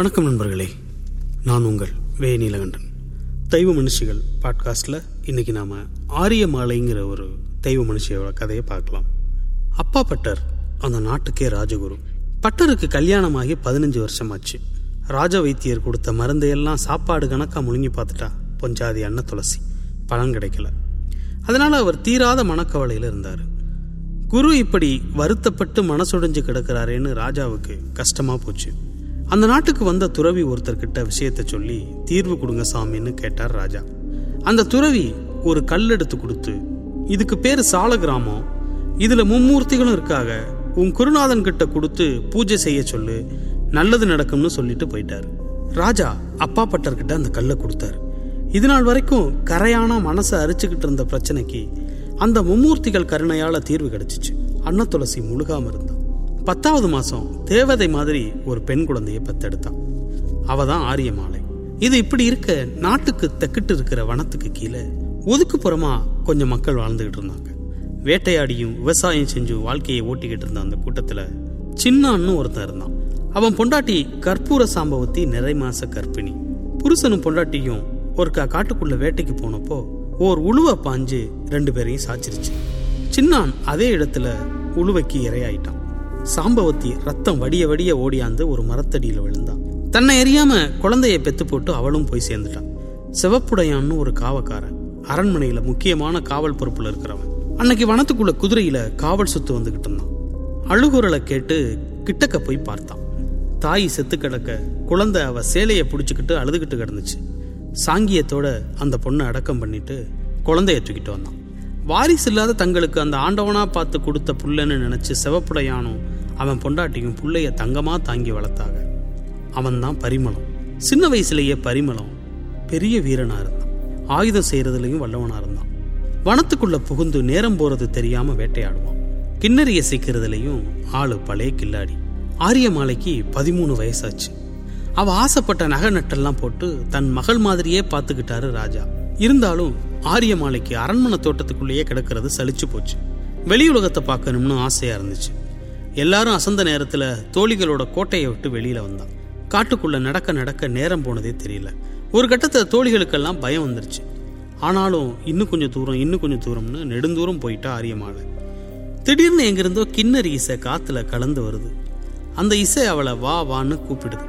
வணக்கம் நண்பர்களே, நான் உங்கள் வே. நீலகண்டன். தெய்வ மனுஷிகள் பாட்காஸ்டில் இன்றைக்கி நாம் ஆரிய மாலைங்கிற ஒரு தெய்வ மனுஷியோட கதையை பார்க்கலாம். அப்பா பட்டர் அந்த நாட்டுக்கே ராஜகுரு. பட்டருக்கு கல்யாணமாகி 15 வருஷமாச்சு. ராஜ வைத்தியர் கொடுத்த மருந்தையெல்லாம் சாப்பாடு கணக்காக முழுங்கி பார்த்துட்டா பொஞ்சாதி அன்ன துளசி. பலன் கிடைக்கல. அதனால் அவர் தீராத மனக்கவலையில் இருந்தார். குரு இப்படி வருத்தப்பட்டு மனசொடைஞ்சு கிடக்கிறாரேன்னு ராஜாவுக்கு கஷ்டமாக போச்சு. அந்த நாட்டுக்கு வந்த துறவி ஒருத்தர்கிட்ட விஷயத்தை சொல்லி தீர்வு கொடுங்க சாமின்னு கேட்டார் ராஜா. அந்த துறவி ஒரு கல் எடுத்து கொடுத்து, இதுக்கு பேர் சால கிராமம், இதில் 3 மூர்த்திகளும் இருக்காங்க, உன் குருநாதன் கிட்ட கொடுத்து பூஜை செய்ய சொல்லு, நல்லது நடக்கும்னு சொல்லிட்டு போயிட்டார். ராஜா அப்பா பட்டர்கிட்ட அந்த கல்லை கொடுத்தாரு. இது நாள் வரைக்கும் கரையானா மனசை அரிச்சுக்கிட்டு இருந்த பிரச்சனைக்கு அந்த 3 மூர்த்திகள் கருணையால் தீர்வு கிடைச்சிச்சு. அன்ன துளசி முழுகாம இருந்தான். 10ஆவது மாதம் தேவதை மாதிரி ஒரு பெண் குழந்தையை பெத்தெடுத்தான். அவ தான் ஆரிய மாலை. இது இப்படி இருக்க நாட்டுக்கு தெக்கிட்டு இருக்கிற வனத்துக்கு கீழே ஒதுக்குப்புறமா கொஞ்சம் மக்கள் வாழ்ந்துகிட்டு இருந்தாங்க. வேட்டையாடியும் விவசாயம் செஞ்சும் வாழ்க்கையை ஓட்டிக்கிட்டு இருந்த அந்த கூட்டத்தில் சின்னான்னு ஒருத்தன் இருந்தான். அவன் பொண்டாட்டி கற்பூர சாம்பவதி நிறைமாச கர்ப்பிணி. புருஷனும் பொண்டாட்டியும் ஒருக்கா காட்டுக்குள்ள வேட்டைக்கு போனப்போ ஓர் உழுவை பாஞ்சு 2 பேரையும் சாச்சிருச்சு. சின்னான் அதே இடத்துல உழுவைக்கு இரையாயிட்டான். சாம்பவதி ரத்தம் வடிய வடிய ஓடியாந்து ஒரு மரத்தடியில் விழுந்தான். தன்னை எரியாம குழந்தைய பெத்து போட்டு அவளும் போய் சேர்ந்துட்டான். சிவப்புடையான்னு ஒரு காவக்காரன், அரண்மனையில முக்கியமான காவல் பொறுப்புல இருக்கிறவன், அன்னைக்கு வனத்துக்குள்ள குதிரையில காவல் சுத்து வந்துகிட்டு இருந்தான். அழுகுரலை கேட்டு கிட்டக்க போய் பார்த்தான். தாய் செத்து கிடக்க குழந்தை அவ சேலையை பிடிச்சுக்கிட்டு அழுதுகிட்டு கிடந்துச்சு. சாங்கியத்தோட அந்த பொண்ணை அடக்கம் பண்ணிட்டு குழந்தைய தூக்கிட்டு வந்தான். வாரிசு இல்லாத தங்களுக்கு அந்த ஆண்டவனா பார்த்து கொடுத்த புள்ளன்னு நினைச்சு சிவப்புடையானும் அவன் பொண்டாட்டியும் புள்ளைய தங்கமா தாங்கி வளர்த்தாக. அவன் தான் பரிமளம். சின்ன வயசுலேயே பரிமளம் பெரிய வீரனா இருந்தான். ஆயுதம் செய்யறதுலையும் வல்லவனா இருந்தான். வனத்துக்குள்ள புகுந்து நேரம் போறது தெரியாம வேட்டையாடுவான். கின்னரி இசைக்கிறதுலையும் ஆளு பழைய கில்லாடி. ஆரிய மாலைக்கு 13 வயசாச்சு. அவ ஆசைப்பட்ட நகை நட்டெல்லாம் போட்டு தன் மகள் மாதிரியே பார்த்துக்கிட்டாரு ராஜா. இருந்தாலும் ஆரிய மாலைக்கு அரண்மனை தோட்டத்துக்குள்ளேயே கிடக்கிறது சலிச்சு போச்சு. வெளியுலகத்தை பார்க்கணும்னு ஆசையா இருந்துச்சு. எல்லாரும் அசந்த நேரத்துல தோழிகளோட கோட்டையை விட்டு வெளியில வந்தான். காட்டுக்குள்ள நடக்க நடக்க நேரம் போனதே தெரியல. ஒரு கட்டத்துல தோழிகளுக்கெல்லாம் பயம் வந்துருச்சு. ஆனாலும் இன்னும் கொஞ்சம் தூரம்னு நெடுந்தூரம் போயிட்டா ஆரிய மாலை. திடீர்னு எங்கிருந்தோ கின்னரி இசை காத்துல கலந்து வருது. அந்த இசை அவளை வா வான்னு கூப்பிடுது.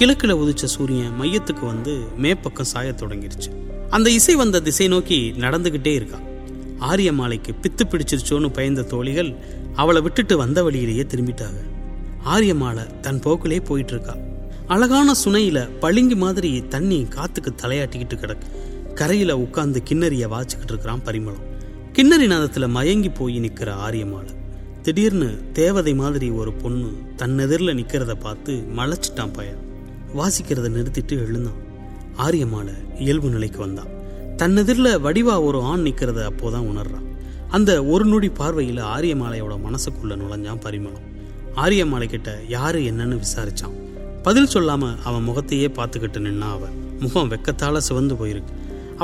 கிழக்கில் உதிச்ச சூரியன் மையத்துக்கு வந்து மேப்பக்கம் சாய தொடங்கிருச்சு. அந்த இசை வந்த திசை நோக்கி நடந்துகிட்டே இருக்கா. ஆரிய மாலைக்கு பித்து பிடிச்சிருச்சோன்னு பயந்த தோழிகள் அவளை விட்டுட்டு வந்த வழியிலேயே திரும்பிட்டாங்க. ஆரிய மாலை தன் போக்கிலே போயிட்டு இருக்கா. அழகான சுனையில பளிங்கு மாதிரி தண்ணி காத்துக்கு தலையாட்டிக்கிட்டு கிடக்கு. கரையில உட்கார்ந்து கிண்ணறிய வாச்சுக்கிட்டு இருக்கிறான் பரிமளம். கிண்ணறி நாதத்துல மயங்கி போய் நிக்கிற ஆரிய மாலை. திடீர்னு தேவதை மாதிரி ஒரு பொண்ணு தன்னெதிரில் நிக்கிறத பார்த்து மலைச்சிட்டான் பையன். வாசிக்கிறத நிறுத்திட்டு எழுந்தான். ஆரிய மாலை இயல்பு நிலைக்கு வந்தான். தன்னெதிரில் வடிவா ஒரு ஆண் நிற்கிறத அப்போதான் உணர்றான். அந்த ஒரு நொடி பார்வையில் ஆரிய மாலையோட மனசுக்குள்ள நுழைஞ்சான் பரிமளம். ஆரிய மாலை கிட்ட யாரு என்னன்னு விசாரிச்சான். பதில் சொல்லாம அவன் முகத்தையே பார்த்துக்கிட்டு நின்னா அவன் முகம் வெக்கத்தால சிவந்து போயிருக்கு.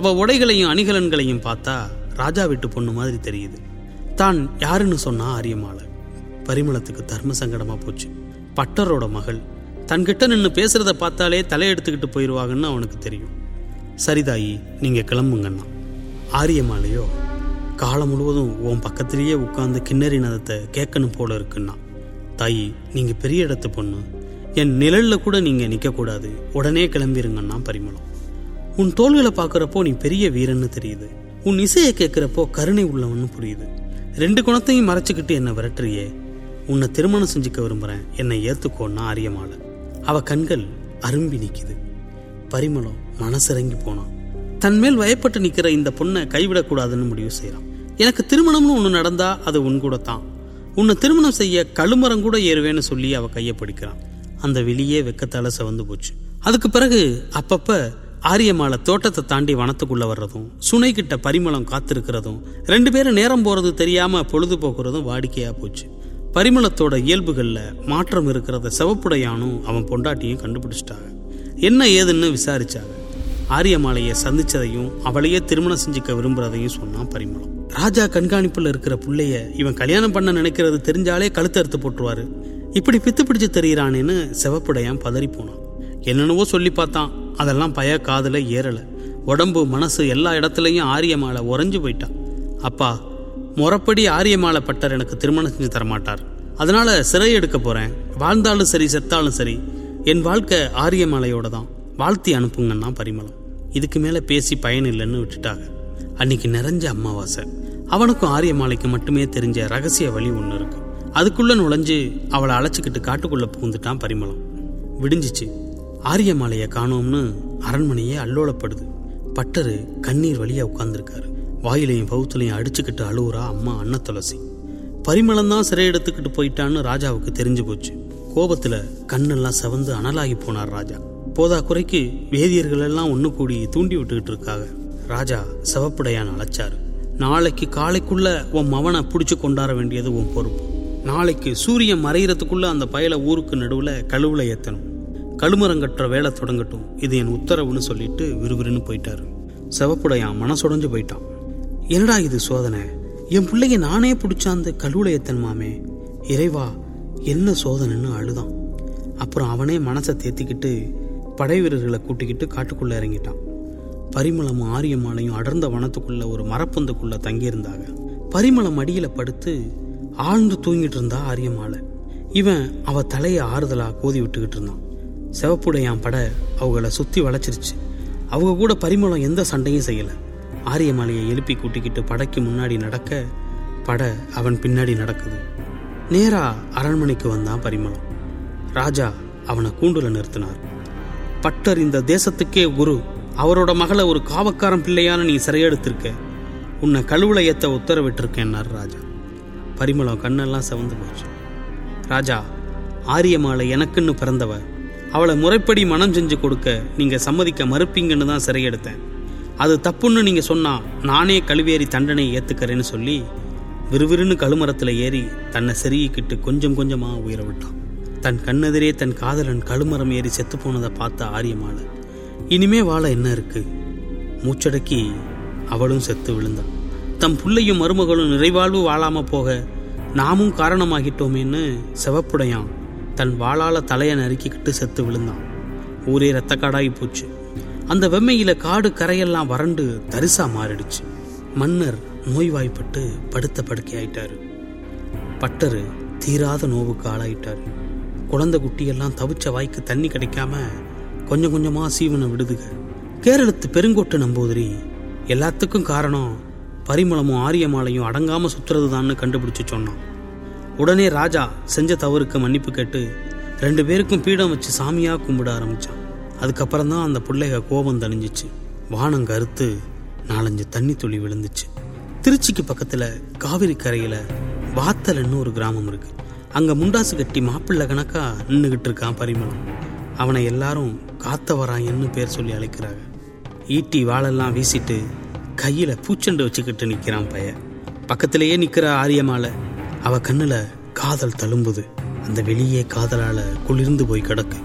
அவ உடைகளையும் அணிகலன்களையும் பார்த்தா ராஜா வீட்டு பொண்ணு மாதிரி தெரியுது. தான் யாருன்னு சொன்னா ஆரிய மாலை. பரிமளத்துக்கு தர்ம சங்கடமா போச்சு. பட்டரோட மகள் தன்கிட்ட நின்று பேசுறத பார்த்தாலே தலையெடுத்துக்கிட்டு போயிடுவாங்கன்னு அவனுக்கு தெரியும். சரிதாயி, நீங்க கிளம்புங்கன்னா. ஆரிய மாலையோ காலம் முழுவதும் உன் பக்கத்திலேயே உட்கார்ந்து கிண்ணறி நாதத்தை கேட்கணும் போல இருக்குன்னா, தாயி நீங்க பெரிய இடத்து பொண்ணு, என் நிழல்ல கூட நீங்க நிற்கக்கூடாது, உடனே கிளம்பிருங்கன்னா பரிமளம். உன் தோள்களை பார்க்குறப்போ நீ பெரிய வீரன்னு தெரியுது, உன் இசையை கேட்குறப்போ கருணை உள்ளவன்னு புரியுது, 2 குணத்தையும் மறைச்சிக்கிட்டு என்னை விரட்டுறியே, உன்னை திருமணம் செஞ்சுக்க விரும்புகிறேன், என்னை ஏற்றுக்கோன்னா ஆரிய மாலை. அவ கண்கள் அரும்பி நிற்கிது. பரிமளம் மனசிறங்கி போனான். தன் மேல் வயப்பட்டு நிற்கிற இந்த பொண்ணை கைவிடக்கூடாதுன்னு முடிவு செய்கிறான். எனக்கு திருமணம்னு ஒன்று நடந்தா அது உன் கூட தான், உன்னை திருமணம் செய்ய கழுமரம் கூட ஏறுவேன்னு சொல்லி அவ கையை பிடிக்கிறான். அந்த வெளியே வெக்கத்தால சவந்து போச்சு. அதுக்கு பிறகு அப்பப்ப ஆரிய மாலை தோட்டத்தை தாண்டி வனத்துக்குள்ளே வர்றதும் சுனைக்கிட்ட பரிமளம் காத்திருக்கிறதும் 2 பேரும் நேரம் போகிறது தெரியாமல் பொழுது போக்குறதும் வாடிக்கையாக போச்சு. பரிமளத்தோட இயல்புகளில் மாற்றம் இருக்கிறத சிவப்புடையானும் அவன் பொண்டாட்டியும் கண்டுபிடிச்சிட்டாங்க. என்ன ஏதுன்னு விசாரிச்சாங்க. ஆரிய மாலையை சந்திச்சதையும் அவளையே திருமணம் செஞ்சுக்க விரும்புறதையும் சொன்னான் பரிமளம். ராஜா கண்காணிப்புல இருக்கிற பிள்ளைய இவன் கல்யாணம் பண்ண நினைக்கிறது தெரிஞ்சாலே கழுத்தறுத்து போட்டுருவாரு, இப்படி பித்து பிடிச்சு தெரியிறானேன்னு சிவப்புடையான் பதறி போனான். என்னென்னவோ சொல்லி பார்த்தான். அதெல்லாம் பய காதில் ஏறலை. உடம்பு மனசு எல்லா இடத்துலையும் ஆரிய மாலை உறைஞ்சு போயிட்டான். அப்பா முறப்படி ஆரிய மாலை பட்டர் எனக்கு திருமணம் செஞ்சு தரமாட்டார், அதனால் சிறை எடுக்க போகிறேன். வாழ்ந்தாலும் சரி செத்தாலும் சரி என் வாழ்க்கை ஆரிய மாலையோடு தான், வாழ்த்தி அனுப்புங்கன்னா பரிமளம். இதுக்கு மேலே பேசி பயன் இல்லைன்னு விட்டுட்டாங்க. அன்றைக்கி நிறைஞ்ச அமாவாசை. அவனுக்கும் ஆரிய மாலைக்கு மட்டுமே தெரிஞ்ச ரகசிய வழி ஒன்று இருக்குது. அதுக்குள்ளே நுழைஞ்சு அவளை அழைச்சிக்கிட்டு காட்டுக்குள்ளே புகுந்துட்டான் பரிமளம். விடிஞ்சிச்சு. ஆரிய மாலையை காணோம்னு அரண்மனையே அல்லோலப்படுது. பட்டரு கண்ணீர் வழியாக உட்கார்ந்துருக்காரு. வாயிலையும் பௌத்துலையும் அடிச்சுக்கிட்டு அழுவுறா அம்மா அன்ன துளசி. பரிமளம் தான் சிறை எடுத்துக்கிட்டு போயிட்டான்னு ராஜாவுக்கு தெரிஞ்சு போச்சு. கோபத்தில் கண்ணெல்லாம் செவந்து அனலாகி போனார் ராஜா. போதா குறைக்கு வேதியர்களெல்லாம் ஒன்று கூடி தூண்டி விட்டுக்கிட்டு இருக்காங்க. ராஜா செவப்படையான் அழைச்சார். நாளைக்கு காலைக்குள்ளே உன் மவனை பிடிச்சி கொண்டாட வேண்டியது உன் பொறுப்பு. நாளைக்கு சூரியன் மறைகிறதுக்குள்ளே அந்த பயலை ஊருக்கு நடுவில் கழுவில் ஏற்றணும். கழுமரங்கற்ற வேலை தொடங்கட்டும், இது என் உத்தரவுன்னு சொல்லிட்டு விறுவிறுன்னு போயிட்டார். செவப்புடையான் மனசுடைஞ்சு போயிட்டான். என்னடா இது சோதனை, என் பிள்ளைங்க நானே பிடிச்சாந்து கழுவில் ஏற்றணுமாமே, இறைவா என்ன சோதனைன்னு அழுதான். அப்புறம் அவனே மனசை தேத்திக்கிட்டு படை வீரர்களை கூட்டிக்கிட்டு காட்டுக்குள்ளே இறங்கிட்டான். பரிமளமும் ஆரியமாலையும் அடர்ந்த வனத்துக்குள்ளே ஒரு மரப்பந்துக்குள்ளே தங்கியிருந்தாங்க. பரிமளம் அடியில் படுத்து ஆழ்ந்து தூங்கிட்டு இருந்தா ஆரியமாலை. இவன் அவ தலையை ஆறுதலாக கோதி விட்டுக்கிட்டு இருந்தான். செவப்புடையான் படை அவங்கள சுற்றி வளைச்சிருச்சு. அவங்க கூட பரிமளம் எந்த சண்டையும் செய்யலை. ஆரியமாலையை எழுப்பி கூட்டிக்கிட்டு படைக்கு முன்னாடி நடக்க, படை அவன் பின்னாடி நடக்குது. நேராக அரண்மனைக்கு வந்தான் பரிமளம். ராஜா அவனை கூண்டுல நிறுத்தினார். பட்டர் இந்த தேசத்துக்கே குரு, அவரோட மகளை ஒரு காவக்காரன் பிள்ளையான நீ சிறையெடுத்திருக்க, உன்னை கழுவுல ஏற்ற உத்தரவிட்டிருக்கேன்னார் ராஜா. பரிமளம் கண்ணெல்லாம் செவந்து போச்சு. ராஜா, ஆரியமாலை எனக்குன்னு பிறந்தவ, அவளை முறைப்படி மனம் செஞ்சு கொடுக்க நீங்கள் சம்மதிக்க மறுப்பீங்கன்னு தான் சிறையெடுத்தேன். அது தப்புன்னு நீங்கள் சொன்னால் நானே கழுவேறி தண்டனையை ஏற்றுக்கிறேன்னு சொல்லி விறுவிறுன்னு கழுமரத்தில் ஏறி தன்னை செருகிக்கிட்டு கொஞ்சம் கொஞ்சமாக உயிரை விட்டான். தன் கண்ணெதிரே தன் காதலன் கழுமரம் ஏறி செத்து போனதை பார்த்த ஆரியமாலை இனிமே வாழ என்ன இருக்குது? மூச்சடக்கி அவளும் செத்து விழுந்தான். தம் பிள்ளையும் மருமகளும் நிறைவாழ்வு வாழாமல் போக நாமும் காரணமாகிட்டோமேன்னு செவப்புடையான் தன் வாளால் தலையை நறுக்கிக்கிட்டு செத்து விழுந்தான். ஊரே ரத்தக்காடாகி போச்சு. அந்த வெம்மையில் காடு கரையெல்லாம் வறண்டு தரிசாக மாறிடுச்சு. மன்னர் நோய்வாய்ப்பட்டு படுத்த படுக்கையாயிட்டார். பட்டரு தீராத நோவுக்கு ஆளாயிட்டார். குழந்தை குட்டியெல்லாம் தவிச்ச வாய்க்கு தண்ணி கிடைக்காம கொஞ்சம் கொஞ்சமாக சீவனை விடுதுக. கேரளத்து பெருங்கோட்டு நம்போதிரி எல்லாத்துக்கும் காரணம் பரிமளமும் ஆரியமாலையும் அடங்காமல் சுற்றுறது தான்னு கண்டுபிடிச்சு சொன்னான். உடனே ராஜா செஞ்ச தவறுக்கு மன்னிப்பு கேட்டு ரெண்டு பேருக்கும் பீடம் வச்சு சாமியாக கும்பிட ஆரம்பித்தான். அதுக்கப்புறம் தான் அந்த பிள்ளைக கோபம் தணிஞ்சிச்சு. வானம் கருத்து 4-5 தண்ணி துளி விழுந்துச்சு. திருச்சிக்கு பக்கத்தில் காவிரி கரையில் வாத்தலன்னு ஒரு கிராமம் இருக்குது. அங்கே முண்டாசு கட்டி மாப்பிள்ளை கணக்காக நின்றுக்கிட்டு இருக்கான் பரிமளம். அவனை எல்லாரும் காத்தவராயன்னு பேர் சொல்லி அழைக்கிறாங்க. ஈட்டி வாழெல்லாம் வீசிட்டு கையில் பூச்சண்டு வச்சுக்கிட்டு நிற்கிறான் பையன். பக்கத்திலேயே நிற்கிற ஆரியமாலை. அவள் கண்ணில் காதல் தழும்புது. அந்த வெளியே காதலால் குளிர்ந்து போய் கிடக்கு.